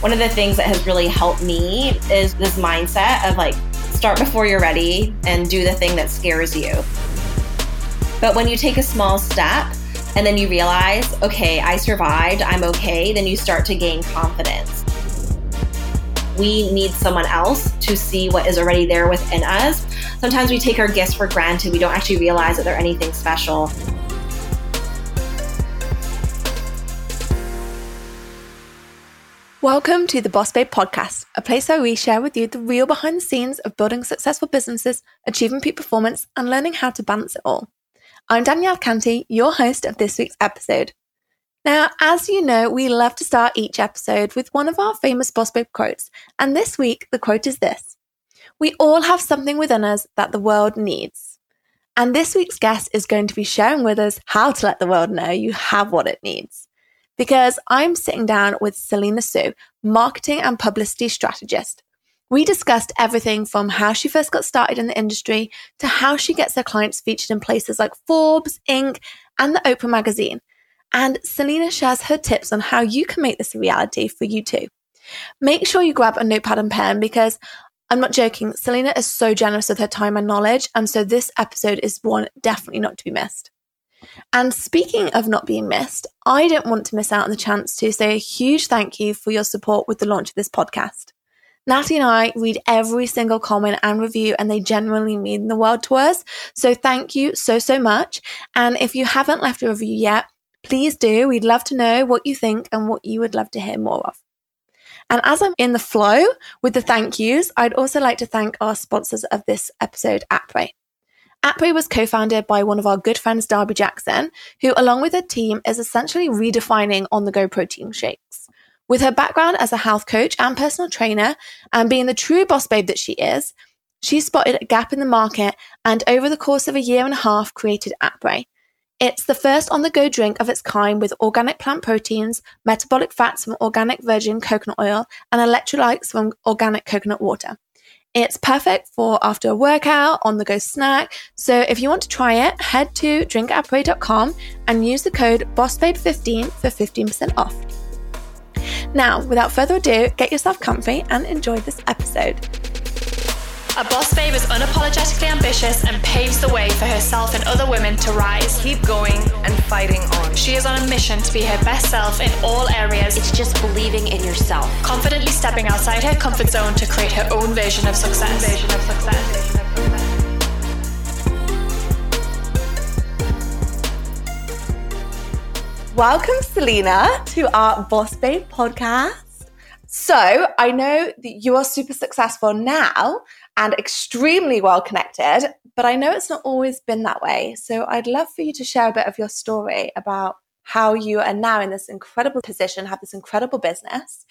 One of the things that has really helped me is this mindset of like, start before you're ready and do the thing that scares you. But when you take a small step and then you realize, okay, I survived, I'm okay, then you start to gain confidence. We need someone else to see what is already there within us. Sometimes we take our gifts for granted. We don't actually realize that they're anything special. Welcome to the Boss Babe podcast, a place where we share with you the real behind the scenes of building successful businesses, achieving peak performance, and learning how to balance it all. I'm Danielle Canty, your host of this week's episode. Now, as you know, we love to start each episode with one of our famous Boss Babe quotes, and this week the quote is this: "We all have something within us that the world needs." And this week's guest is going to be sharing with us how to let the world know you have what it needs. Because I'm sitting down with Selena Soo, marketing and publicity strategist. We discussed everything from how she first got started in the industry to how she gets her clients featured in places like Forbes, Inc., and the Oprah Magazine. And Selena shares her tips on how you can make this a reality for you too. Make sure you grab a notepad and pen because I'm not joking, Selena is so generous with her time and knowledge, and so this episode is one definitely not to be missed. And speaking of not being missed, I don't want to miss out on the chance to say a huge thank you for your support with the launch of this podcast. Natty and I read every single comment and review, and they genuinely mean the world to us. So thank you so, so much. And if you haven't left a review yet, please do. We'd love to know what you think and what you would love to hear more of. And as I'm in the flow with the thank yous, I'd also like to thank our sponsors of this episode, Après. Après was co-founded by one of our good friends, Darby Jackson, who along with her team is essentially redefining on-the-go protein shakes. With her background as a health coach and personal trainer and being the true boss babe that she is, she spotted a gap in the market and over the course of a year and a half created Après. It's the first on-the-go drink of its kind with organic plant proteins, metabolic fats from organic virgin coconut oil, and electrolytes from organic coconut water. It's perfect for after a workout, on-the-go snack. So if you want to try it, head to drinkapres.com and use the code BOSSBABE15 for 15% off. Now, without further ado, get yourself comfy and enjoy this episode. A boss babe is unapologetically ambitious and paves the way for herself and other women to rise. Keep going and fighting on. She is on a mission to be her best self in all areas. It's just believing in yourself. Confidently stepping outside her comfort zone to create her own version of success. Welcome, Selena, to our Boss Babe podcast. So I know that you are super successful now and extremely well connected, but I know it's not always been that way. So I'd love for you to share a bit of your story about how you are now in this incredible position, have this incredible business,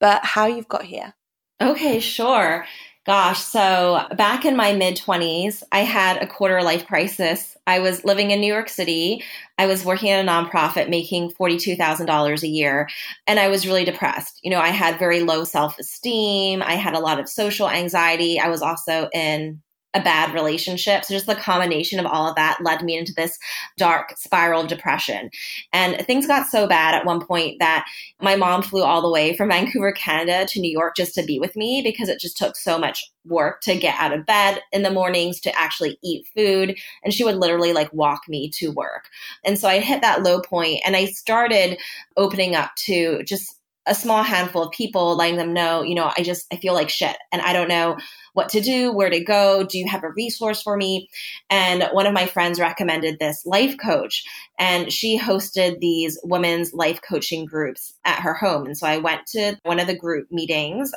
but how you've got here. Okay, sure. Gosh, so back in my mid-20s, I had a quarter-life crisis. I was living in New York City. I was working at a nonprofit making $42,000 a year, and I was really depressed. You know, I had very low self-esteem. I had a lot of social anxiety. I was also in a bad relationship. So just the combination of all of that led me into this dark spiral of depression. And things got so bad at one point that my mom flew all the way from Vancouver, Canada to New York just to be with me because it just took so much work to get out of bed in the mornings, to actually eat food. And she would literally like walk me to work. And so I hit that low point and I started opening up to just a small handful of people, letting them know, you know, I feel like shit and I don't know what to do, where to go. Do you have a resource for me? And one of my friends recommended this life coach, and she hosted these women's life coaching groups at her home. And so I went to one of the group meetings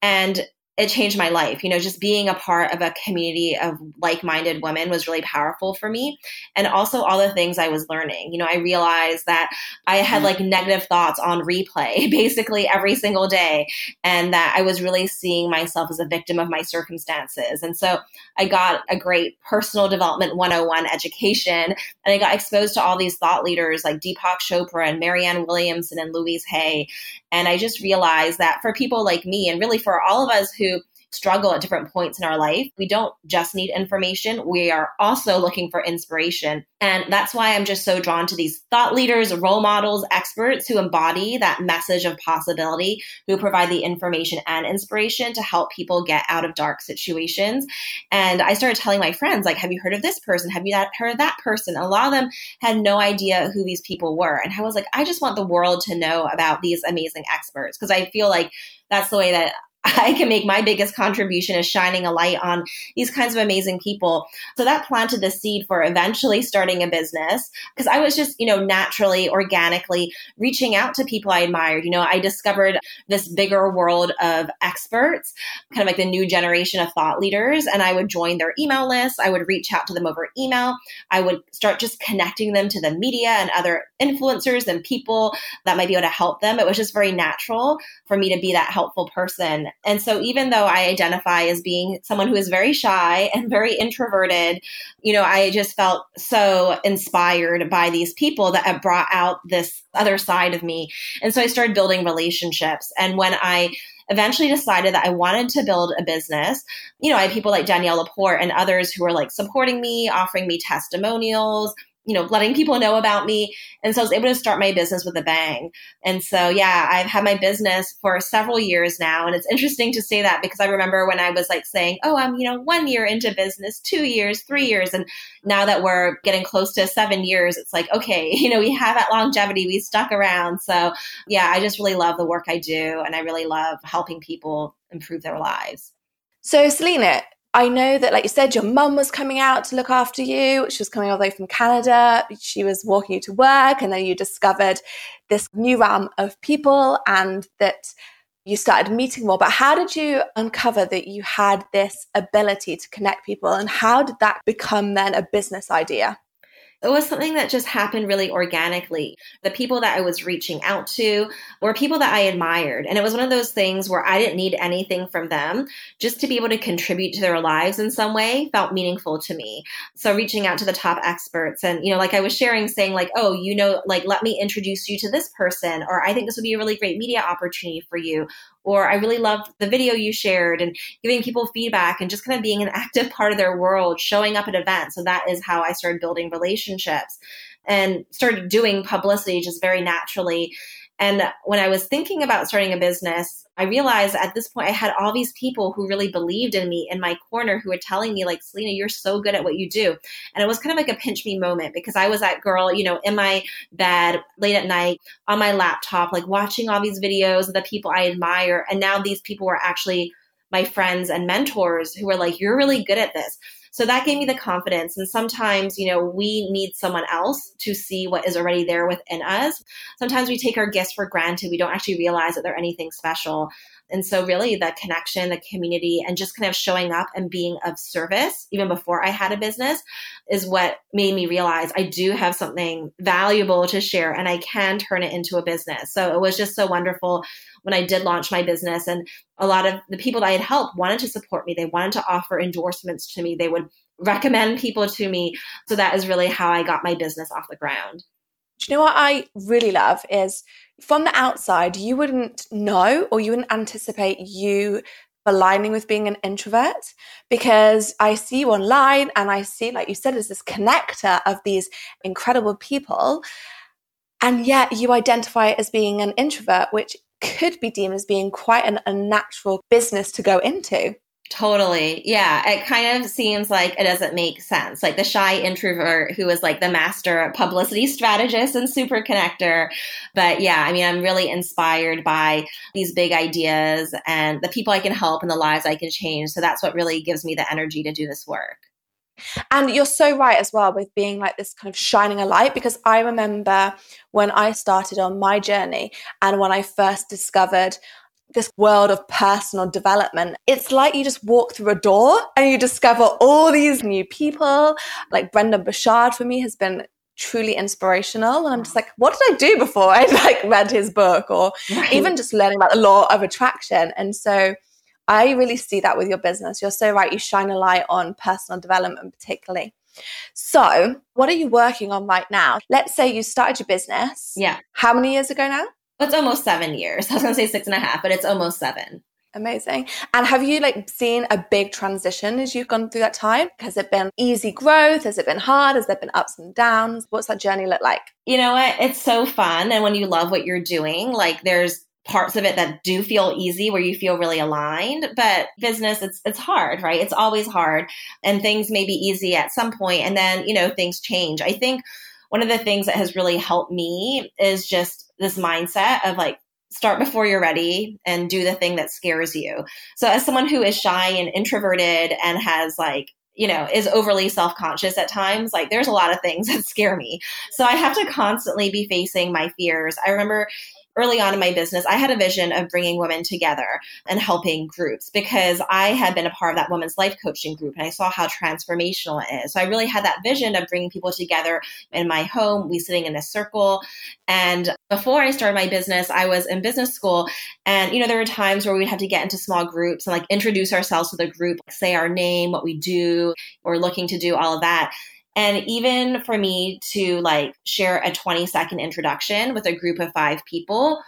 and it changed my life. You know, just being a part of a community of like-minded women was really powerful for me. And also all the things I was learning. You know, I realized that I had like negative thoughts on replay basically every single day, and that I was really seeing myself as a victim of my circumstances. And so I got a great personal development 101 education, and I got exposed to all these thought leaders like Deepak Chopra and Marianne Williamson and Louise Hay. And I just realized that for people like me, and really for all of us who struggle at different points in our life. We don't just need information. We are also looking for inspiration. And that's why I'm just so drawn to these thought leaders, role models, experts who embody that message of possibility, who provide the information and inspiration to help people get out of dark situations. And I started telling my friends, like, have you heard of this person? Have you heard of that person? A lot of them had no idea who these people were. And I was like, I just want the world to know about these amazing experts, because I feel like that's the way that I can make my biggest contribution, is shining a light on these kinds of amazing people. So that planted the seed for eventually starting a business, because I was just, naturally, organically reaching out to people I admired. I discovered this bigger world of experts, kind of like the new generation of thought leaders. And I would join their email lists. I would reach out to them over email. I would start just connecting them to the media and other influencers and people that might be able to help them. It was just very natural for me to be that helpful person. And so even though I identify as being someone who is very shy and very introverted, I just felt so inspired by these people that have brought out this other side of me. And so I started building relationships. And when I eventually decided that I wanted to build a business, I had people like Danielle Laporte and others who were like supporting me, offering me testimonials, letting people know about me. And so I was able to start my business with a bang. And so, I've had my business for several years now. And it's interesting to say that, because I remember when I was like saying, oh, I'm, 1 year into business, 2 years, 3 years. And now that we're getting close to 7 years, it's like, okay, we have that longevity, we stuck around. So I just really love the work I do. And I really love helping people improve their lives. So Selena, I know that, like you said, your mum was coming out to look after you. She was coming all the way from Canada. She was walking you to work. And then you discovered this new realm of people, and that you started meeting more. But how did you uncover that you had this ability to connect people? And how did that become then a business idea? It was something that just happened really organically. The people that I was reaching out to were people that I admired. And it was one of those things where I didn't need anything from them. Just to be able to contribute to their lives in some way felt meaningful to me. So reaching out to the top experts and, like I was sharing, saying like, oh, like, let me introduce you to this person, or I think this would be a really great media opportunity for you, or I really loved the video you shared, and giving people feedback and just kind of being an active part of their world, showing up at events. So that is how I started building relationships and started doing publicity just very naturally. And when I was thinking about starting a business, I realized at this point I had all these people who really believed in me in my corner, who were telling me like, Selena, you're so good at what you do. And it was kind of like a pinch me moment, because I was that girl, in my bed late at night on my laptop, like watching all these videos of the people I admire. And now these people were actually my friends and mentors who were like, you're really good at this. So that gave me the confidence. And sometimes, we need someone else to see what is already there within us. Sometimes we take our gifts for granted. We don't actually realize that they're anything special. And so really the connection, the community, and just kind of showing up and being of service, even before I had a business, is what made me realize I do have something valuable to share and I can turn it into a business. So it was just so wonderful when I did launch my business. And a lot of the people that I had helped wanted to support me. They wanted to offer endorsements to me. They would recommend people to me. So that is really how I got my business off the ground. Do you know what I really love is, from the outside, you wouldn't know, or you wouldn't anticipate you aligning with being an introvert, because I see you online and I see, like you said, as this connector of these incredible people. And yet you identify as being an introvert, which could be deemed as being quite an unnatural business to go into. Totally. Yeah. It kind of seems like it doesn't make sense. Like the shy introvert who is like the master publicity strategist and super connector. But I'm really inspired by these big ideas and the people I can help and the lives I can change. So that's what really gives me the energy to do this work. And you're so right as well with being like this kind of shining a light, because I remember when I started on my journey and when I first discovered this world of personal development, it's like you just walk through a door and you discover all these new people. Like Brendon Burchard for me has been truly inspirational. And I'm just like, what did I do before I like read his book, or even just learning about the law of attraction? And so I really see that with your business. You're so right. You shine a light on personal development particularly. So what are you working on right now? Let's say you started your business. Yeah. How many years ago now? It's almost 7 years. I was going to say 6.5, but it's almost 7. Amazing. And have you seen a big transition as you've gone through that time? Has it been easy growth? Has it been hard? Has there been ups and downs? What's that journey look like? You know what? It's so fun. And when you love what you're doing, there's parts of it that do feel easy where you feel really aligned, but business, it's hard, right? It's always hard, and things may be easy at some point. And then, things change. I think one of the things that has really helped me is just this mindset of start before you're ready and do the thing that scares you. So as someone who is shy and introverted and has is overly self-conscious at times, there's a lot of things that scare me. So I have to constantly be facing my fears. I remember early on in my business, I had a vision of bringing women together and helping groups because I had been a part of that women's life coaching group and I saw how transformational it is. So I really had that vision of bringing people together in my home, we sitting in a circle. And before I started my business, I was in business school. And, there were times where we'd have to get into small groups and introduce ourselves to the group, say our name, what we do, we're looking to do, all of that. And even for me to share a 20-second introduction with a group of 5 people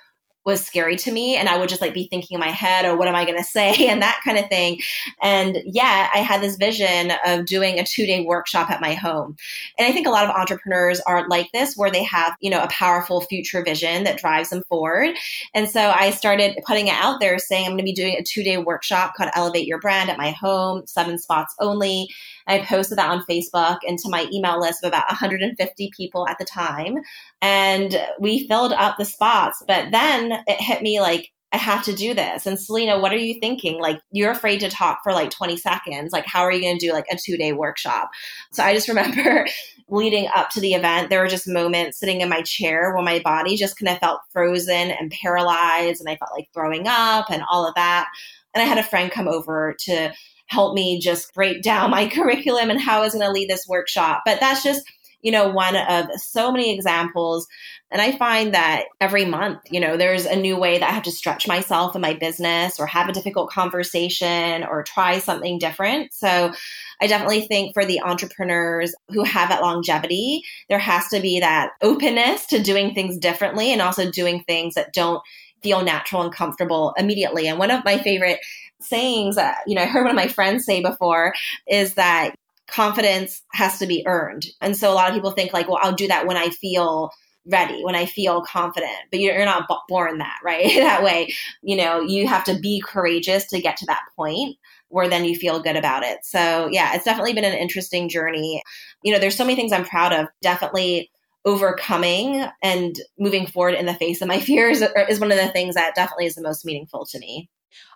was scary to me. And I would just be thinking in my head, oh, what am I going to say? And that kind of thing. And yeah, I had this vision of doing a 2-day workshop at my home. And I think a lot of entrepreneurs are like this, where they have, a powerful future vision that drives them forward. And so I started putting it out there saying, I'm going to be doing a 2-day workshop called Elevate Your Brand at my home, 7 spots only. I posted that on Facebook and to my email list of about 150 people at the time. And we filled up the spots. But then it hit me I have to do this. And Selena, what are you thinking? You're afraid to talk for 20 seconds. How are you going to do a 2-day workshop? So I just remember leading up to the event, there were just moments sitting in my chair where my body just kind of felt frozen and paralyzed. And I felt like throwing up and all of that. And I had a friend come over to help me just break down my curriculum and how I was going to lead this workshop. But that's just, one of so many examples. And I find that every month, there's a new way that I have to stretch myself in my business or have a difficult conversation or try something different. So I definitely think for the entrepreneurs who have that longevity, there has to be that openness to doing things differently and also doing things that don't feel natural and comfortable immediately. And one of my favorite sayings that, I heard one of my friends say before is that confidence has to be earned. And so a lot of people think I'll do that when I feel ready, when I feel confident, but you're not born that, right? That way, you have to be courageous to get to that point where then you feel good about it. So yeah, it's definitely been an interesting journey. There's so many things I'm proud of. Definitely overcoming and moving forward in the face of my fears is one of the things that definitely is the most meaningful to me.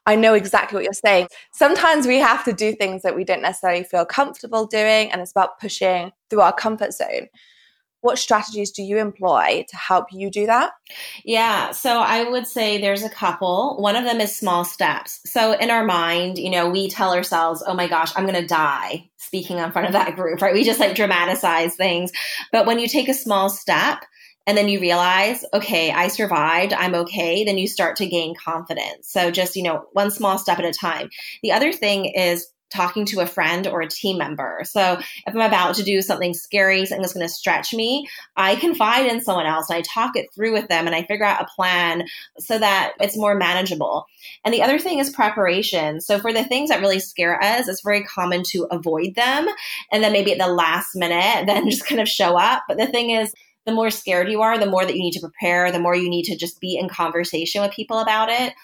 I know exactly what you're saying. Sometimes we have to do things that we don't necessarily feel comfortable doing, and it's about pushing through our comfort zone. What strategies do you employ to help you do that? Yeah, so I would say there's a couple. One of them is small steps. So in our mind, we tell ourselves, oh my gosh, I'm going to die speaking in front of that group, right? We just dramatize things. But when you take a small step, and then you realize, okay, I survived, I'm okay, then you start to gain confidence. So just, one small step at a time. The other thing is talking to a friend or a team member. So if I'm about to do something scary, something that's going to stretch me, I confide in someone else and I talk it through with them and I figure out a plan so that it's more manageable. And the other thing is preparation. So for the things that really scare us, it's very common to avoid them. And then maybe at the last minute, then just kind of show up. But the thing is, the more scared you are, the more that you need to prepare, the more you need to just be in conversation with people about it.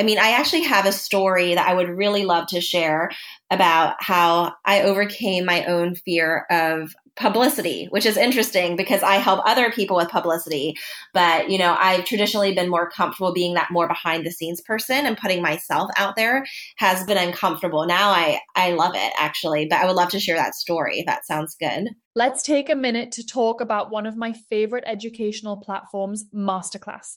I mean, I actually have a story that I would really love to share about how I overcame my own fear of publicity, which is interesting because I help other people with publicity. But, I've traditionally been more comfortable being that more behind the scenes person, and putting myself out there has been uncomfortable. Now I love it, actually, but I would love to share that story if that sounds good. Let's take a minute to talk about one of my favorite educational platforms, Masterclass.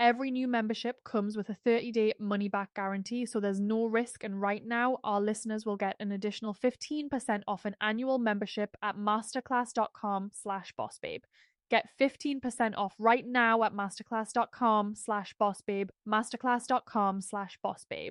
every new membership comes with a 30-day money-back guarantee, so there's no risk. And right now, our listeners will get an additional 15% off an annual membership at masterclass.com/bossbabe. Get 15% off right now at masterclass.com/bossbabe, masterclass.com/bossbabe.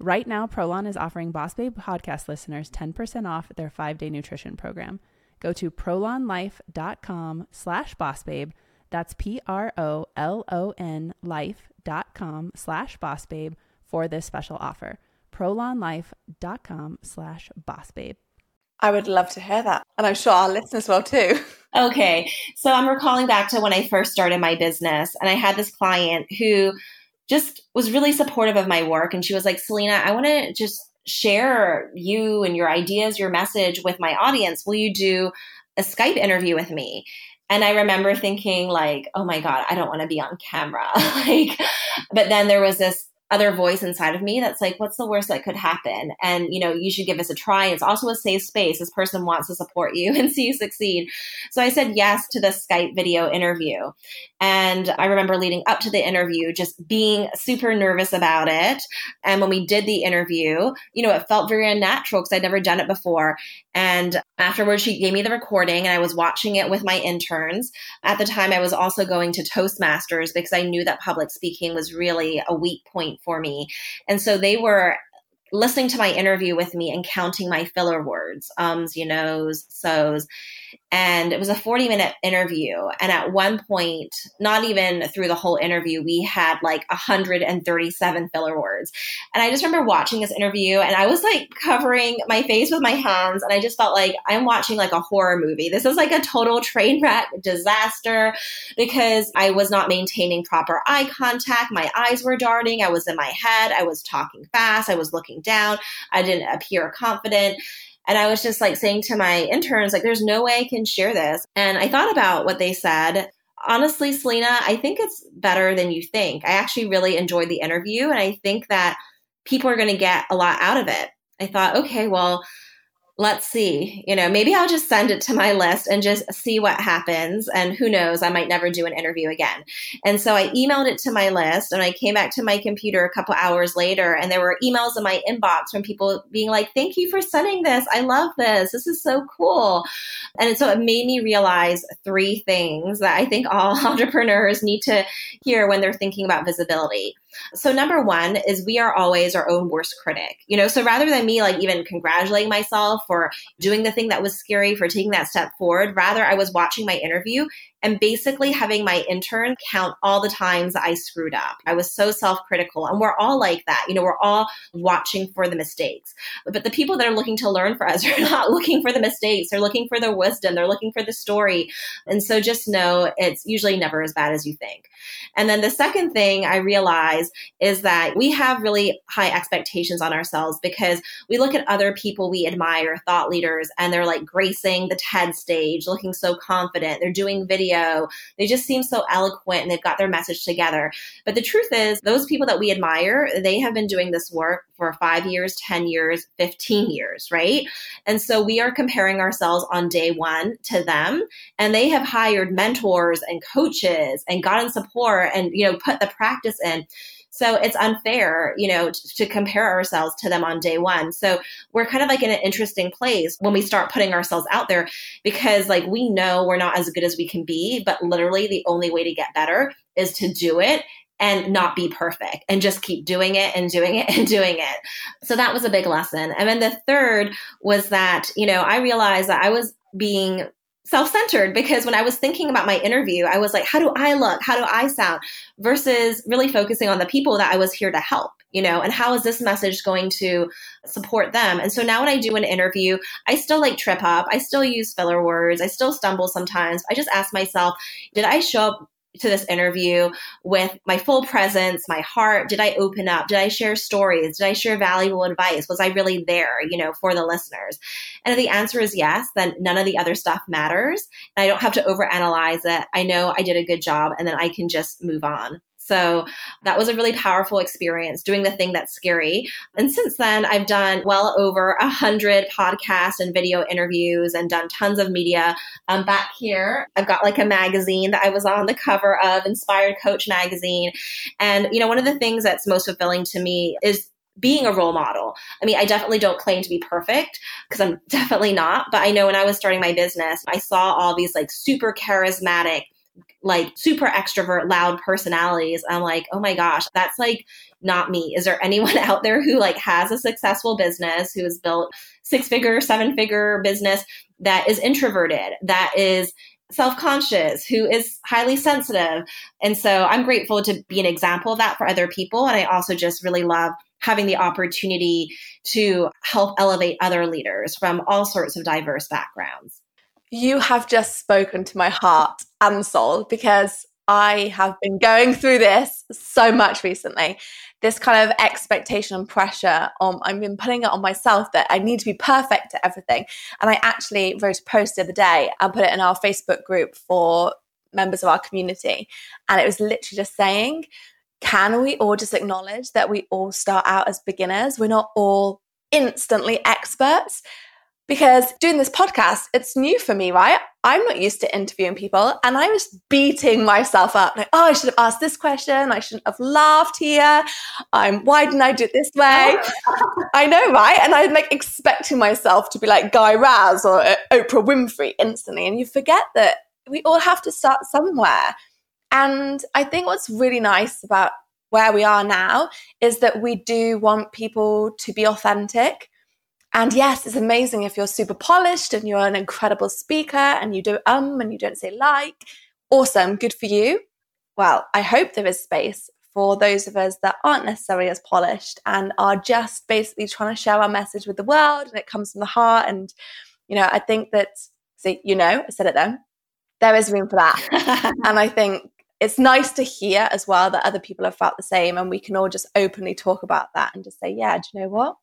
Right now, Prolon is offering Boss Babe podcast listeners 10% off their 5-day nutrition program. Go to prolonlife.com/bossbabe. That's PROLON life.com/bossbabe for this special offer. prolonlife.com/bossbabe. I would love to hear that. And I'm sure our listeners will too. Okay. So I'm recalling back to when I first started my business, and I had this client who just was really supportive of my work. And she was like, Selena, I want to just share you and your ideas, your message with my audience. Will you do a Skype interview with me? And I remember thinking like, oh my God, I don't want to be on camera. But then there was this other voice inside of me that's like, what's the worst that could happen? And, you know, you should give us a try. It's also a safe space. This person wants to support you and see you succeed. So I said yes to the Skype video interview. And I remember leading up to the interview, just being super nervous about it. And when we did the interview, you know, it felt very unnatural because I'd never done it before. And afterwards, she gave me the recording and I was watching it with my interns. At the time, I was also going to Toastmasters because I knew that public speaking was really a weak point for me. And so they were listening to my interview with me and counting my filler words, ums, you knows, so's. And it was a 40-minute interview. And at one point, not even through the whole interview, we had like 137 filler words. And I just remember watching this interview and I was like covering my face with my hands. And I just felt like I'm watching like a horror movie. This is like a total train wreck disaster because I was not maintaining proper eye contact. My eyes were darting. I was in my head. I was talking fast. I was looking down. I didn't appear confident. And I was just like saying to my interns, like, there's no way I can share this. And I thought about what they said. Honestly, Selena, I think it's better than you think. I actually really enjoyed the interview. And I think that people are going to get a lot out of it. I thought, okay, well, let's see, you know, maybe I'll just send it to my list and just see what happens. And who knows, I might never do an interview again. And so I emailed it to my list and I came back to my computer a couple hours later and there were emails in my inbox from people being like, thank you for sending this. I love this. This is so cool. And so it made me realize three things that I think all entrepreneurs need to hear when they're thinking about visibility. So number one is we are always our own worst critic, you know, so rather than me like even congratulating myself for doing the thing that was scary, for taking that step forward, rather I was watching my interview and basically having my intern count all the times I screwed up. I was so self-critical. And we're all like that. You know, we're all watching for the mistakes. But the people that are looking to learn for us are not looking for the mistakes. They're looking for the wisdom. They're looking for the story. And so just know it's usually never as bad as you think. And then the second thing I realize is that we have really high expectations on ourselves because we look at other people we admire, thought leaders, and they're like gracing the TED stage, looking so confident. They're doing videos. video. They just seem so eloquent and they've got their message together. But the truth is, those people that we admire, they have been doing this work for 5 years, 10 years, 15 years, right? And so we are comparing ourselves on day one to them. And they have hired mentors and coaches and gotten support and, you know, put the practice in. So it's unfair, you know, to compare ourselves to them on day one. So we're kind of like in an interesting place when we start putting ourselves out there, because like we know we're not as good as we can be, but literally the only way to get better is to do it and not be perfect and just keep doing it and doing it and doing it. So that was a big lesson. And then the third was that, you know, I realized that I was being self-centered, because when I was thinking about my interview, I was like, how do I look? How do I sound? Versus really focusing on the people that I was here to help, you know, and how is this message going to support them? And so now when I do an interview, I still like trip up. I still use filler words. I still stumble sometimes. I just ask myself, did I show up to this interview with my full presence, my heart? Did I open up? Did I share stories? Did I share valuable advice? Was I really there, you know, for the listeners? And if the answer is yes, then none of the other stuff matters. And I don't have to overanalyze it. I know I did a good job and then I can just move on. So that was a really powerful experience, doing the thing that's scary. And since then, I've done well over 100 podcasts and video interviews and done tons of media. I'm back here. I've got like a magazine that I was on the cover of, Inspired Coach Magazine. And, you know, one of the things that's most fulfilling to me is being a role model. I mean, I definitely don't claim to be perfect, because I'm definitely not. But I know when I was starting my business, I saw all these like super charismatic, like super extrovert, loud personalities. I'm like, oh my gosh, that's like not me. Is there anyone out there who like has a successful business, who has built 6-figure, 7-figure business, that is introverted, that is self-conscious, who is highly sensitive? And so I'm grateful to be an example of that for other people. And I also just really love having the opportunity to help elevate other leaders from all sorts of diverse backgrounds. You have just spoken to my heart and soul, because I have been going through this so much recently. This kind of expectation and pressure on, I've been putting it on myself that I need to be perfect at everything. And I actually wrote a post the other day and put it in our Facebook group for members of our community. And it was literally just saying, can we all just acknowledge that we all start out as beginners? We're not all instantly experts. Because doing this podcast, it's new for me, right? I'm not used to interviewing people, and I was beating myself up. Like, oh, I should have asked this question. I shouldn't have laughed here. Why didn't I do it this way? I know, right? And I'm like expecting myself to be like Guy Raz or Oprah Winfrey instantly. And you forget that we all have to start somewhere. And I think what's really nice about where we are now is that we do want people to be authentic. And yes, it's amazing if you're super polished and you're an incredible speaker and you do and you don't say like. Awesome, good for you. Well, I hope there is space for those of us that aren't necessarily as polished and are just basically trying to share our message with the world, and it comes from the heart. And, you know, I think that, so, you know, I said it then, there is room for that. And I think it's nice to hear as well that other people have felt the same, and we can all just openly talk about that and just say, yeah, do you know what?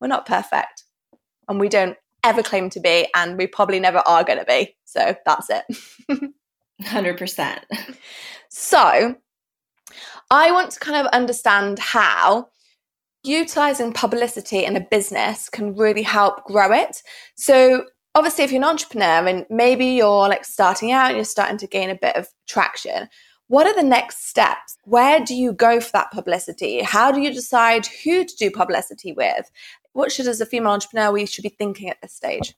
We're not perfect, and we don't ever claim to be, and we probably never are going to be. So that's it. 100%. So I want to kind of understand how utilizing publicity in a business can really help grow it. So obviously if you're an entrepreneur and maybe you're like starting out and you're starting to gain a bit of traction, what are the next steps? Where do you go for that publicity? How do you decide who to do publicity with? What should, as a female entrepreneur, we should be thinking at this stage?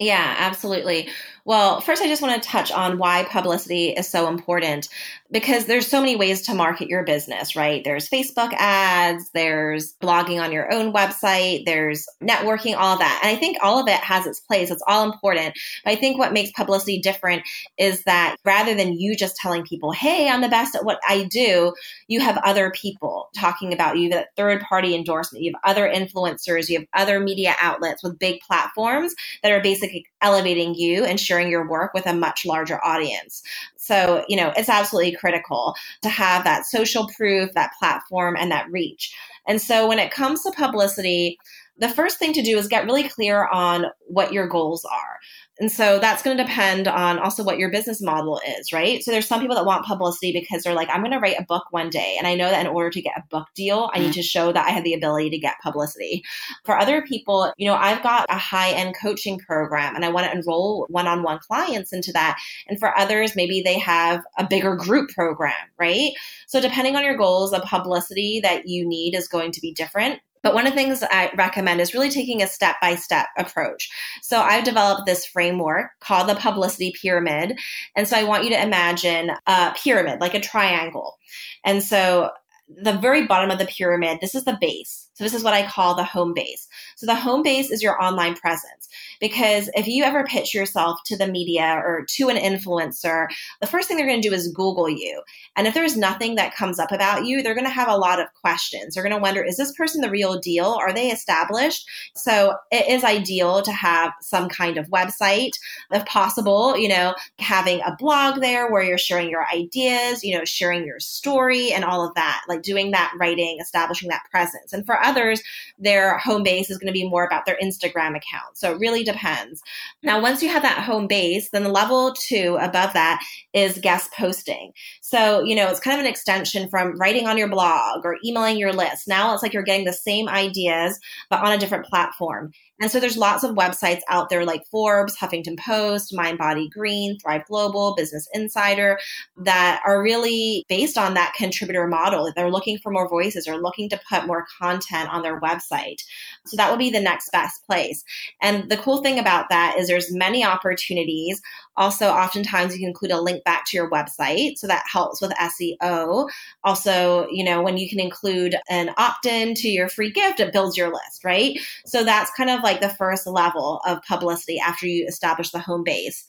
Yeah, absolutely. Well, first, I just want to touch on why publicity is so important, because there's so many ways to market your business, right? There's Facebook ads, there's blogging on your own website, there's networking, all of that. And I think all of it has its place. It's all important. But I think what makes publicity different is that rather than you just telling people, hey, I'm the best at what I do, you have other people talking about you, that third party endorsement, you have other influencers, you have other media outlets with big platforms that are basically elevating you and sharing your work with a much larger audience. So, you know, it's absolutely critical to have that social proof, that platform, and that reach. And so when it comes to publicity, the first thing to do is get really clear on what your goals are. And so that's going to depend on also what your business model is, right? So there's some people that want publicity because they're like, I'm going to write a book one day. And I know that in order to get a book deal, I need to show that I have the ability to get publicity. For other people, you know, I've got a high-end coaching program and I want to enroll one-on-one clients into that. And for others, maybe they have a bigger group program, right? So depending on your goals, the publicity that you need is going to be different. But one of the things I recommend is really taking a step-by-step approach. So I've developed this framework called the publicity pyramid. And so I want you to imagine a pyramid, like a triangle. And so the very bottom of the pyramid, this is the base. So this is what I call the home base. So the home base is your online presence. Because if you ever pitch yourself to the media or to an influencer, the first thing they're going to do is Google you. And if there's nothing that comes up about you, they're going to have a lot of questions. They're going to wonder, is this person the real deal? Are they established? So it is ideal to have some kind of website, if possible, you know, having a blog there where you're sharing your ideas, you know, sharing your story and all of that, like doing that writing, establishing that presence. And for others, their home base is going to be more about their Instagram account. So it really depends. Now, once you have that home base, then the level two above that is guest posting. So, you know, it's kind of an extension from writing on your blog or emailing your list. Now it's like you're getting the same ideas, but on a different platform. And so there's lots of websites out there like Forbes, Huffington Post, MindBodyGreen, Thrive Global, Business Insider that are really based on that contributor model. They're looking for more voices or looking to put more content on their website. So that will be the next best place. And the cool thing about that is there's many opportunities. Also, oftentimes you can include a link back to your website. So that helps with SEO. Also, you know, when you can include an opt-in to your free gift, it builds your list, right? So that's kind of like the first level of publicity after you establish the home base.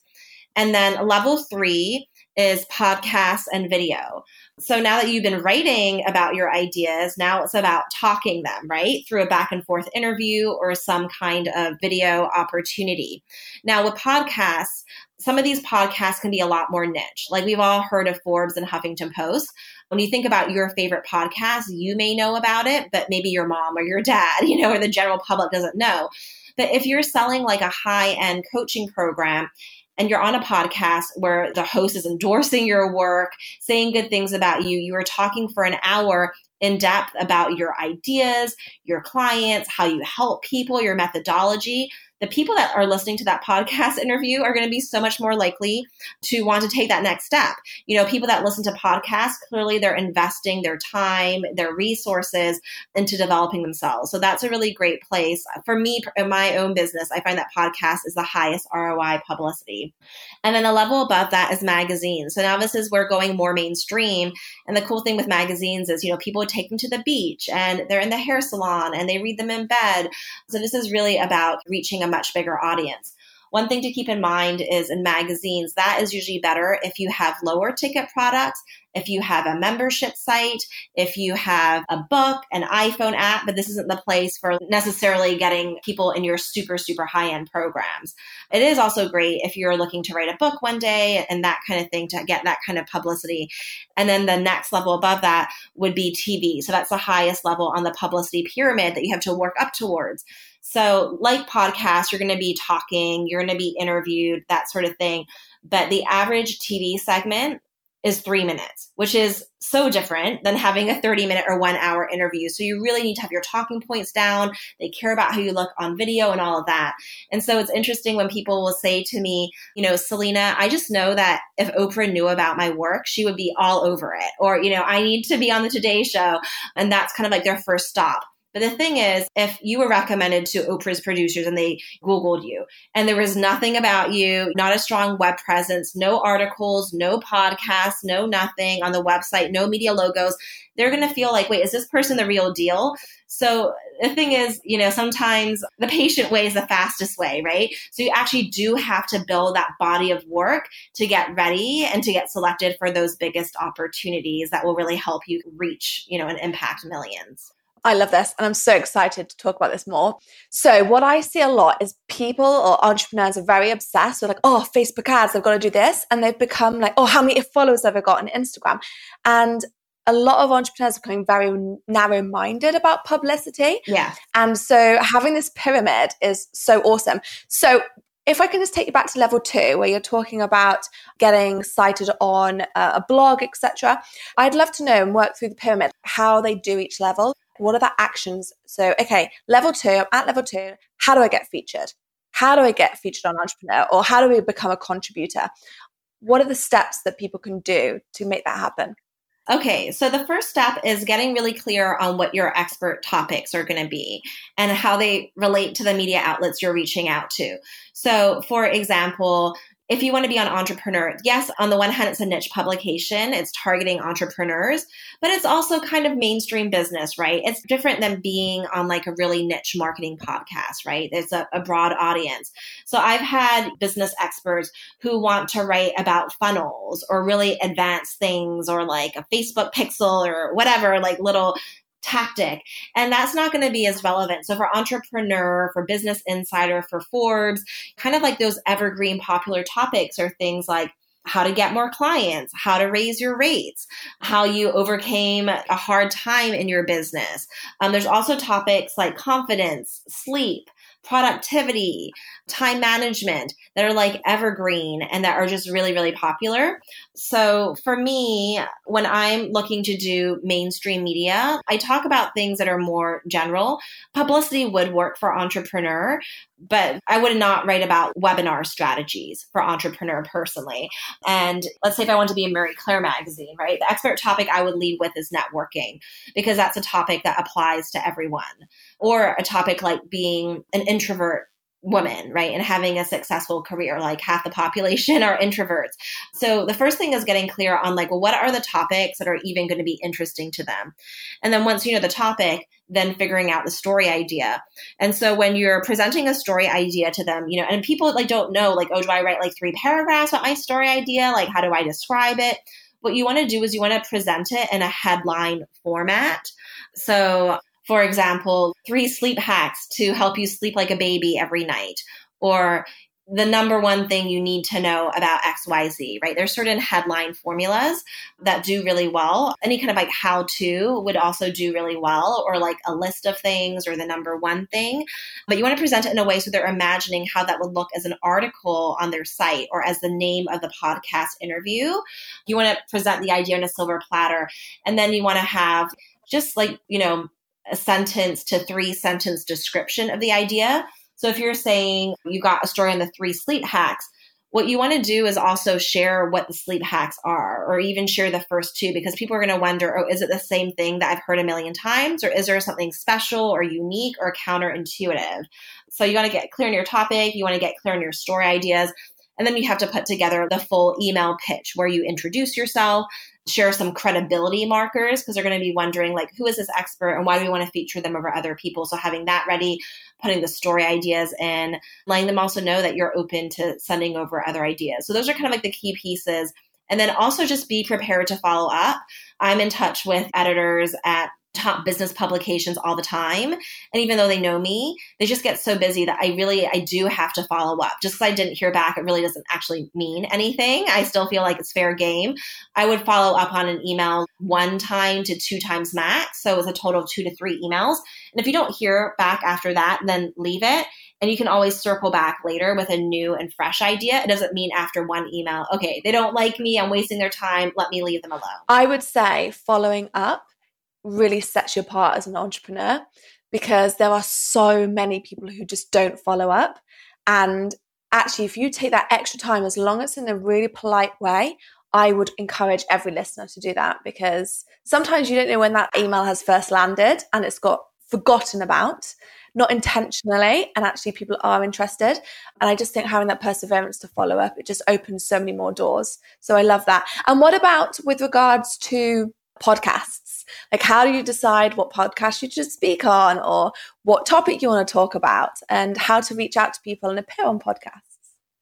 And then level three is podcasts and video. So now that you've been writing about your ideas, now it's about talking them, right? Through a back and forth interview or some kind of video opportunity. Now with podcasts, some of these podcasts can be a lot more niche. Like we've all heard of Forbes and Huffington Post. When you think about your favorite podcast, you may know about it, but maybe your mom or your dad, you know, or the general public doesn't know. But if you're selling like a high-end coaching program, and you're on a podcast where the host is endorsing your work, saying good things about you, you are talking for an hour in depth about your ideas, your clients, how you help people, your methodology, the people that are listening to that podcast interview are going to be so much more likely to want to take that next step. You know, people that listen to podcasts, clearly they're investing their time, their resources into developing themselves. So that's a really great place. For me, in my own business, I find that podcast is the highest ROI publicity. And then the level above that is magazines. So now this is where going more mainstream. And the cool thing with magazines is, you know, people take them to the beach and they're in the hair salon and they read them in bed. So this is really about reaching a much bigger audience. One thing to keep in mind is in magazines, that is usually better if you have lower ticket products, if you have a membership site, if you have a book, an iPhone app, but this isn't the place for necessarily getting people in your super, super high-end programs. It is also great if you're looking to write a book one day and that kind of thing to get that kind of publicity. And then the next level above that would be TV. So that's the highest level on the publicity pyramid that you have to work up towards. So like podcasts, you're going to be talking, you're going to be interviewed, that sort of thing. But the average TV segment is 3 minutes, which is so different than having a 30-minute or 1-hour interview. So you really need to have your talking points down. They care about how you look on video and all of that. And so it's interesting when people will say to me, you know, Selena, I just know that if Oprah knew about my work, she would be all over it. Or, you know, I need to be on the Today Show. And that's kind of like their first stop. But the thing is, if you were recommended to Oprah's producers and they Googled you and there was nothing about you, not a strong web presence, no articles, no podcasts, no nothing on the website, no media logos, they're going to feel like, wait, is this person the real deal? So the thing is, you know, sometimes the patient way is the fastest way, right? So you actually do have to build that body of work to get ready and to get selected for those biggest opportunities that will really help you reach, you know, and impact millions. I love this. And I'm so excited to talk about this more. So what I see a lot is people or entrepreneurs are very obsessed with like, oh, Facebook ads, I've got to do this. And they've become like, oh, how many followers have I got on Instagram? And a lot of entrepreneurs are becoming very narrow-minded about publicity. Yeah. And so having this pyramid is so awesome. So If I can just take you back to level 2, where you're talking about getting cited on a blog, etc., I'd love to know and work through the pyramid how they do each level. What are the actions? So, okay, level 2, I'm at level 2. How do I get featured? How do I get featured on Entrepreneur? Or how do we become a contributor? What are the steps that people can do to make that happen? Okay, so the first step is getting really clear on what your expert topics are going to be and how they relate to the media outlets you're reaching out to. So, for example, if you want to be on Entrepreneur, yes, on the one hand, it's a niche publication. It's targeting entrepreneurs, but it's also kind of mainstream business, right? It's different than being on like a really niche marketing podcast, right? There's a broad audience. So I've had business experts who want to write about funnels or really advanced things or like a Facebook pixel or whatever, like little tactic. And that's not going to be as relevant. So for Entrepreneur, for Business Insider, for Forbes, kind of like those evergreen popular topics are things like how to get more clients, how to raise your rates, how you overcame a hard time in your business. There's also topics like confidence, sleep, productivity, time management that are like evergreen and that are just really, really popular. So for me, when I'm looking to do mainstream media, I talk about things that are more general. Publicity would work for Entrepreneur, but I would not write about webinar strategies for Entrepreneur personally. And let's say if I want to be in Marie Claire magazine, right? The expert topic I would lead with is networking, because that's a topic that applies to everyone. Or a topic like being an introvert woman, right? And having a successful career, like half the population are introverts. So the first thing is getting clear on like, well, what are the topics that are even going to be interesting to them? And then once you know the topic, then figuring out the story idea. And so when you're presenting a story idea to them, you know, and people like don't know, like, oh, do I write like 3 paragraphs about my story idea? Like, how do I describe it? What you want to do is you want to present it in a headline format. So for example, 3 sleep hacks to help you sleep like a baby every night, or the number one thing you need to know about XYZ, right? There's certain headline formulas that do really well. Any kind of like how to would also do really well, or like a list of things or the number one thing. But you want to present it in a way so they're imagining how that would look as an article on their site or as the name of the podcast interview. You want to present the idea on a silver platter. And then you want to have just like, you know, a 1-sentence to 3-sentence description of the idea. So if you're saying you got a story on the 3 sleep hacks, what you want to do is also share what the sleep hacks are, or even share the first 2, because people are going to wonder, oh, is it the same thing that I've heard a million times? Or is there something special or unique or counterintuitive? So you want to get clear on your topic. You want to get clear on your story ideas. And then you have to put together the full email pitch where you introduce yourself, share some credibility markers, because they're going to be wondering like, who is this expert and why do we want to feature them over other people? So having that ready, putting the story ideas in, letting them also know that you're open to sending over other ideas. So those are kind of like the key pieces. And then also just be prepared to follow up. I'm in touch with editors at top business publications all the time. And even though they know me, they just get so busy that I do have to follow up. Just because I didn't hear back, it really doesn't actually mean anything. I still feel like it's fair game. I would follow up on an email 1 time to 2 times max. So it was a total of 2 to 3 emails. And if you don't hear back after that, then leave it. And you can always circle back later with a new and fresh idea. It doesn't mean after 1 email, okay, they don't like me, I'm wasting their time, let me leave them alone. I would say following up really sets you apart as an entrepreneur, because there are so many people who just don't follow up. And actually, if you take that extra time, as long as it's in a really polite way, I would encourage every listener to do that, because sometimes you don't know when that email has first landed and it's got forgotten about, not intentionally, and actually people are interested. And I just think having that perseverance to follow up, it just opens so many more doors. So I love that. And what about with regards to podcasts? Like, how do you decide what podcast you should speak on, or what topic you want to talk about, and how to reach out to people and appear on podcasts?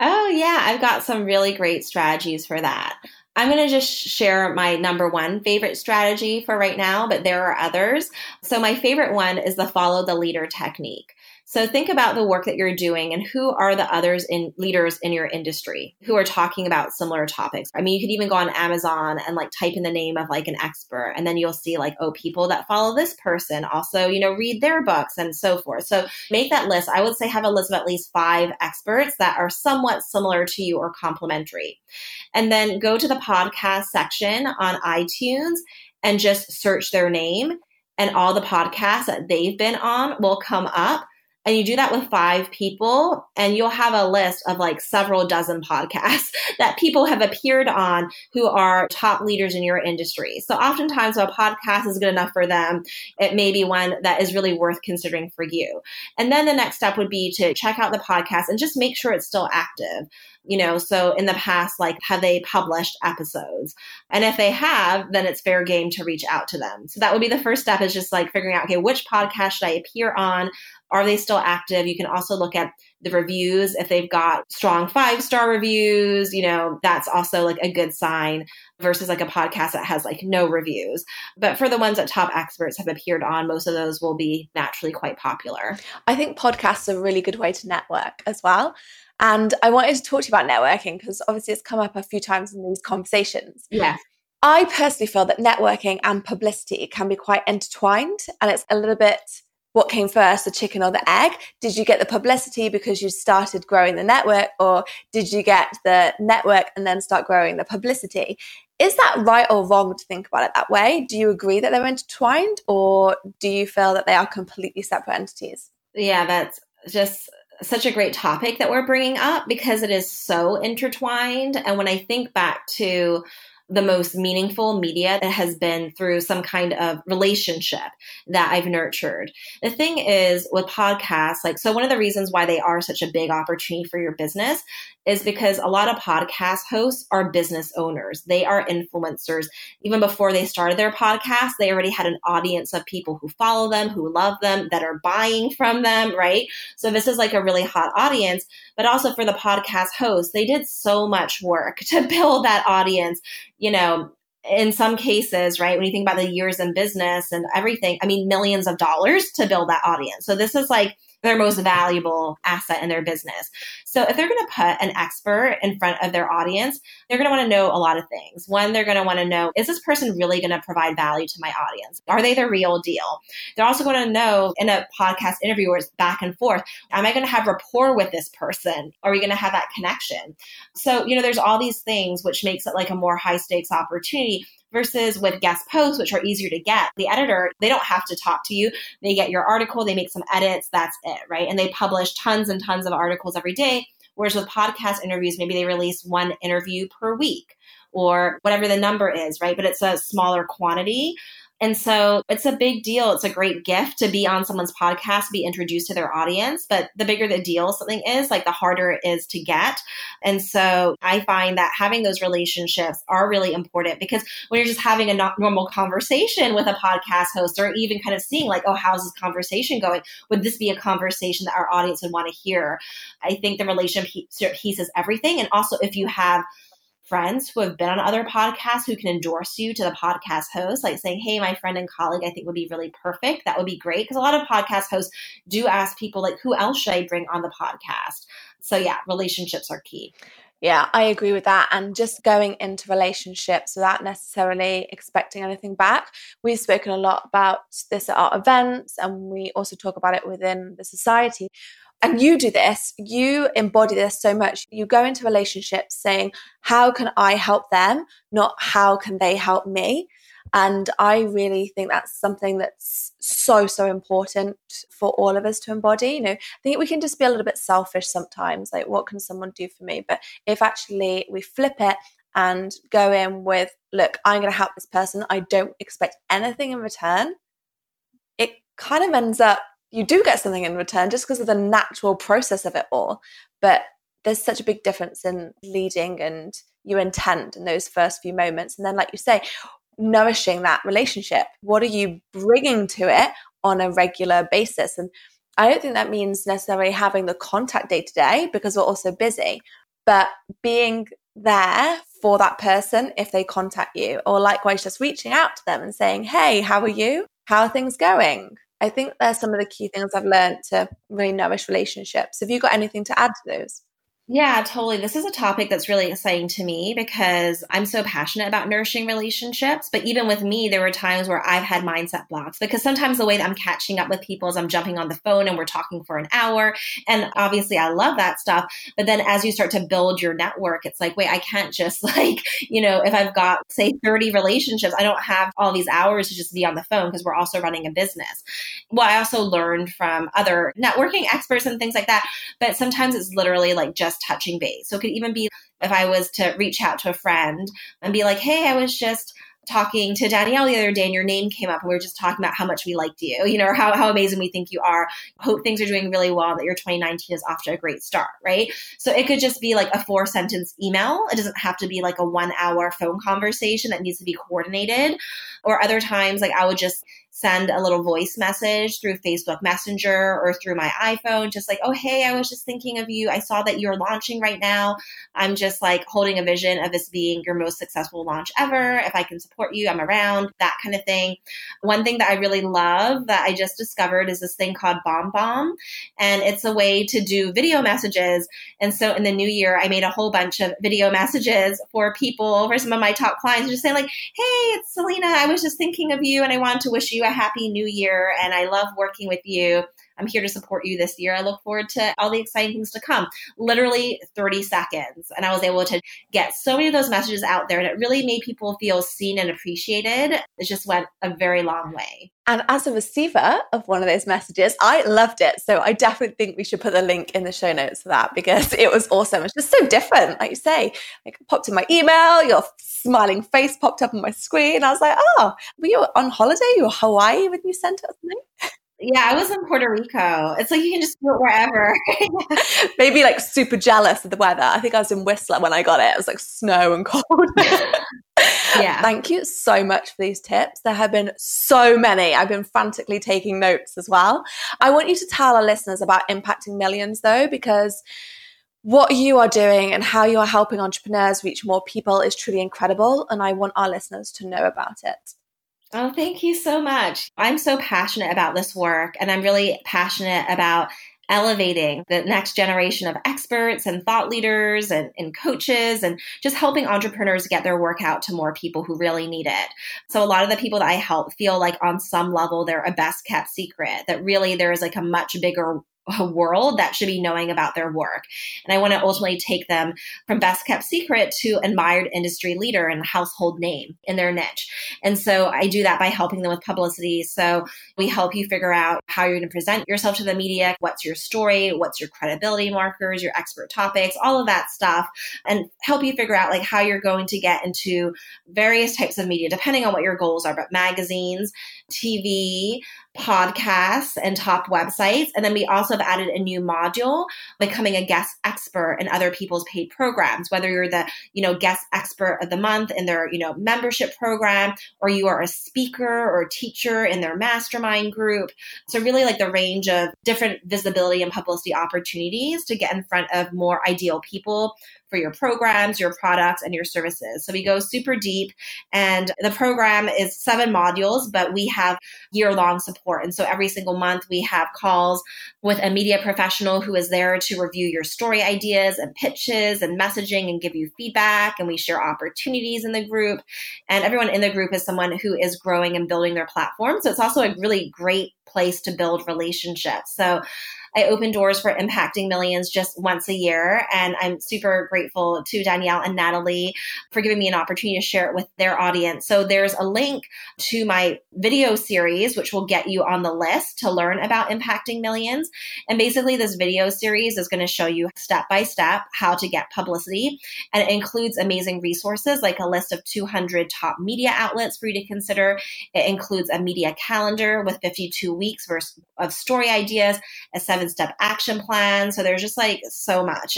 Oh yeah, I've got some really great strategies for that. I'm going to just share my number one favorite strategy for right now, but there are others. So my favorite one is the follow the leader technique. So think about the work that you're doing and who are the others in leaders in your industry who are talking about similar topics. I mean, you could even go on Amazon and like type in the name of like an expert, and then you'll see like, oh, people that follow this person also, you know, read their books and so forth. So make that list. I would say have a list of at least 5 experts that are somewhat similar to you or complementary. And then go to the podcast section on iTunes and just search their name, and all the podcasts that they've been on will come up. And you do that with 5 people, and you'll have a list of like several dozen podcasts that people have appeared on who are top leaders in your industry. So oftentimes a podcast is good enough for them. It may be one that is really worth considering for you. And then the next step would be to check out the podcast and just make sure it's still active. You know, so in the past, like, have they published episodes? And if they have, then it's fair game to reach out to them. So that would be the first step, is just like figuring out, okay, which podcast should I appear on? Are they still active? You can also look at the reviews. If they've got strong 5-star reviews, you know, that's also like a good sign versus like a podcast that has like no reviews. But for the ones that top experts have appeared on, most of those will be naturally quite popular. I think podcasts are a really good way to network as well. And I wanted to talk to you about networking because obviously it's come up a few times in these conversations. Yeah. I personally feel that networking and publicity can be quite intertwined, and it's a little bit what came first, the chicken or the egg? Did you get the publicity because you started growing the network, or did you get the network and then start growing the publicity? Is that right or wrong to think about it that way? Do you agree that they're intertwined, or do you feel that they are completely separate entities? Yeah, that's just such a great topic that we're bringing up because it is so intertwined. And when I think back to the most meaningful media, that has been through some kind of relationship that I've nurtured. The thing is with podcasts, like, so one of the reasons why they are such a big opportunity for your business is because a lot of podcast hosts are business owners. They are influencers. Even before they started their podcast, they already had an audience of people who follow them, who love them, that are buying from them, right? So this is like a really hot audience, but also for the podcast hosts, they did so much work to build that audience. You know, in some cases, right, when you think about the years in business and everything, I mean, millions of dollars to build that audience. So this is like their most valuable asset in their business. So if they're going to put an expert in front of their audience, they're going to want to know a lot of things. One, they're going to want to know, is this person really going to provide value to my audience? Are they the real deal? They're also going to know, in a podcast interview where it's back and forth, am I going to have rapport with this person? Are we going to have that connection? So, you know, there's all these things which makes it like a more high stakes opportunity. Versus with guest posts, which are easier to get. The editor, they don't have to talk to you. They get your article, they make some edits, that's it, right? And they publish tons and tons of articles every day. Whereas with podcast interviews, maybe they release one interview per week or whatever the number is, right? But it's a smaller quantity. And so it's a big deal. It's a great gift to be on someone's podcast, be introduced to their audience. But the bigger the deal something is, like, the harder it is to get. And so I find that having those relationships are really important, because when you're just having a normal conversation with a podcast host, or even kind of seeing like, oh, how's this conversation going? Would this be a conversation that our audience would want to hear? I think the relationship piece is everything. And also if you have friends who have been on other podcasts who can endorse you to the podcast host, like saying, hey, my friend and colleague, I think would be really perfect. That would be great. Because a lot of podcast hosts do ask people, like, who else should I bring on the podcast? So yeah, relationships are key. Yeah, I agree with that. And just going into relationships without necessarily expecting anything back. We've spoken a lot about this at our events, and we also talk about it within the society. And you do this, you embody this so much. You go into relationships saying, how can I help them? Not how can they help me? And I really think that's something that's so, so important for all of us to embody. You know, I think we can just be a little bit selfish sometimes, like, what can someone do for me? But if actually we flip it and go in with, look, I'm going to help this person. I don't expect anything in return. It kind of ends up, you do get something in return just because of the natural process of it all. But there's such a big difference in leading and your intent in those first few moments. And then, like you say, nourishing that relationship. What are you bringing to it on a regular basis? And I don't think that means necessarily having the contact day to day, because we're also busy, but being there for that person if they contact you, or likewise just reaching out to them and saying, hey, how are you? How are things going? I think they're some of the key things I've learned to really nourish relationships. Have you got anything to add to those? Yeah, totally. This is a topic that's really exciting to me because I'm so passionate about nourishing relationships. But even with me, there were times where I've had mindset blocks because sometimes the way that I'm catching up with people is I'm jumping on the phone and we're talking for an hour. And obviously I love that stuff. But then as you start to build your network, it's like, wait, I can't just if I've got say 30 relationships, I don't have all these hours to just be on the phone because we're also running a business. Well, I also learned from other networking experts and things like that. But sometimes it's literally like just touching base. So it could even be if I was to reach out to a friend and be like, hey, I was just talking to Danielle the other day and your name came up and we were just talking about how much we liked you, or how amazing we think you are. Hope things are doing really well, that your 2019 is off to a great start, right? So it could just be like a 4-sentence email. It doesn't have to be like a 1-hour phone conversation that needs to be coordinated. Or other times, like I would just send a little voice message through Facebook Messenger or through my iPhone, just like, oh, hey, I was just thinking of you. I saw that you're launching right now. I'm just like holding a vision of this being your most successful launch ever. If I can support you, I'm around, that kind of thing. One thing that I really love that I just discovered is this thing called Bomb Bomb. And it's a way to do video messages. And so in the new year, I made a whole bunch of video messages for some of my top clients, just saying like, hey, it's Selena. I was just thinking of you and I wanted to wish you a happy new year and I love working with you. I'm here to support you this year. I look forward to all the exciting things to come. Literally 30 seconds. And I was able to get so many of those messages out there. And it really made people feel seen and appreciated. It just went a very long way. And as a receiver of one of those messages, I loved it. So I definitely think we should put the link in the show notes for that because it was awesome. It's just so different. Like you say, like it popped in my email, your smiling face popped up on my screen. I was like, oh, were you on holiday? You were Hawaii when you sent it or something? Yeah, I was in Puerto Rico. It's like you can just do it wherever. Maybe like super jealous of the weather. I think I was in Whistler when I got it. It was like snow and cold. Yeah. Thank you so much for these tips. There have been so many. I've been frantically taking notes as well. I want you to tell our listeners about Impacting Millions though, because what you are doing and how you are helping entrepreneurs reach more people is truly incredible. And I want our listeners to know about it. Oh, thank you so much. I'm so passionate about this work, and I'm really passionate about elevating the next generation of experts and thought leaders and coaches and just helping entrepreneurs get their work out to more people who really need it. So a lot of the people that I help feel like on some level, they're a best kept secret, that really there is like a much bigger world that should be knowing about their work. And I want to ultimately take them from best kept secret to admired industry leader and household name in their niche. And so I do that by helping them with publicity. So we help you figure out how you're going to present yourself to the media, what's your story, what's your credibility markers, your expert topics, all of that stuff, and help you figure out like how you're going to get into various types of media, depending on what your goals are, but magazines, TV, podcasts, and top websites. And then we also have added a new module, becoming a guest expert in other people's paid programs, whether you're the, guest expert of the month in their, membership program, or you are a speaker or a teacher in their mastermind group. So really like the range of different visibility and publicity opportunities to get in front of more ideal people for your programs, your products, and your services. So we go super deep, and the program is 7 modules, but we have year-long support. And so every single month we have calls with a media professional who is there to review your story ideas and pitches and messaging and give you feedback. And we share opportunities in the group, and everyone in the group is someone who is growing and building their platform. So it's also a really great place to build relationships. So I open doors for Impacting Millions just once a year. And I'm super grateful to Danielle and Natalie for giving me an opportunity to share it with their audience. So there's a link to my video series, which will get you on the list to learn about Impacting Millions. And basically this video series is going to show you step-by-step how to get publicity. And it includes amazing resources like a list of 200 top media outlets for you to consider. It includes a media calendar with 52 weeks of story ideas, a 7-step action plan. So there's just like so much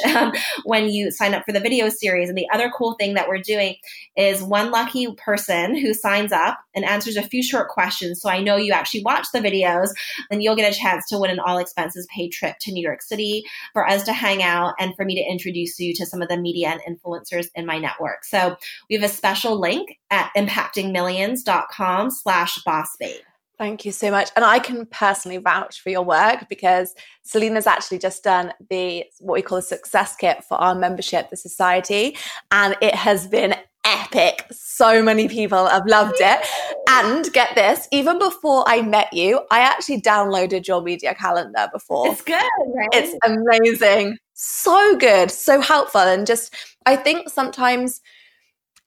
when you sign up for the video series. And the other cool thing that we're doing is one lucky person who signs up and answers a few short questions. So I know you actually watch the videos, and you'll get a chance to win an all expenses paid trip to New York City for us to hang out and for me to introduce you to some of the media and influencers in my network. So we have a special link at impactingmillions.com/bossbabe. Thank you so much. And I can personally vouch for your work because Selena's actually just done the, what we call the success kit for our membership, the society, and it has been epic. So many people have loved it. And get this, even before I met you, I actually downloaded your media calendar before. It's good, right? It's amazing. So good, so helpful. And just, I think sometimes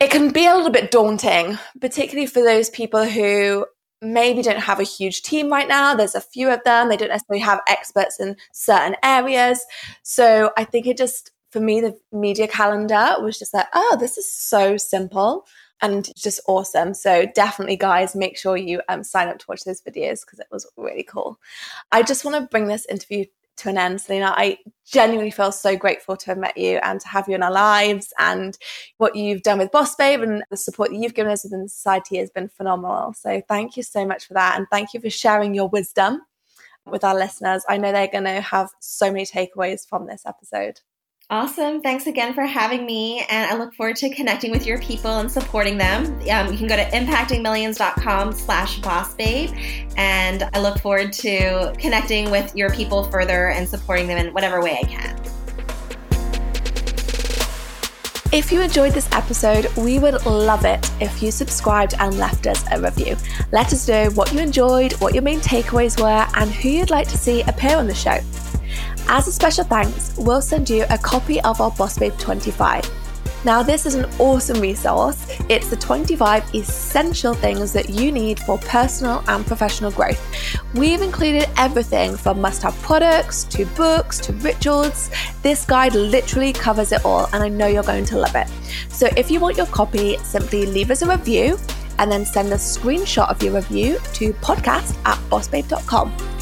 it can be a little bit daunting, particularly for those people who maybe don't have a huge team right now. There's a few of them. They don't necessarily have experts in certain areas. So I think it just, for me, the media calendar was just like, oh, this is so simple and just awesome. So definitely, guys, make sure you sign up to watch those videos because it was really cool. I just want to bring this interview to an end, Selena. I genuinely feel so grateful to have met you and to have you in our lives, and what you've done with Boss Babe and the support that you've given us within society has been phenomenal. So thank you so much for that, and thank you for sharing your wisdom with our listeners. I know they're going to have so many takeaways from this episode. Awesome. Thanks again for having me. And I look forward to connecting with your people and supporting them. You can go to impactingmillions.com/bossbabe. And I look forward to connecting with your people further and supporting them in whatever way I can. If you enjoyed this episode, we would love it if you subscribed and left us a review. Let us know what you enjoyed, what your main takeaways were, and who you'd like to see appear on the show. As a special thanks, we'll send you a copy of our Boss Babe 25. Now, this is an awesome resource. It's the 25 essential things that you need for personal and professional growth. We've included everything from must-have products to books to rituals. This guide literally covers it all, and I know you're going to love it. So if you want your copy, simply leave us a review and then send a screenshot of your review to podcast@bossbabe.com.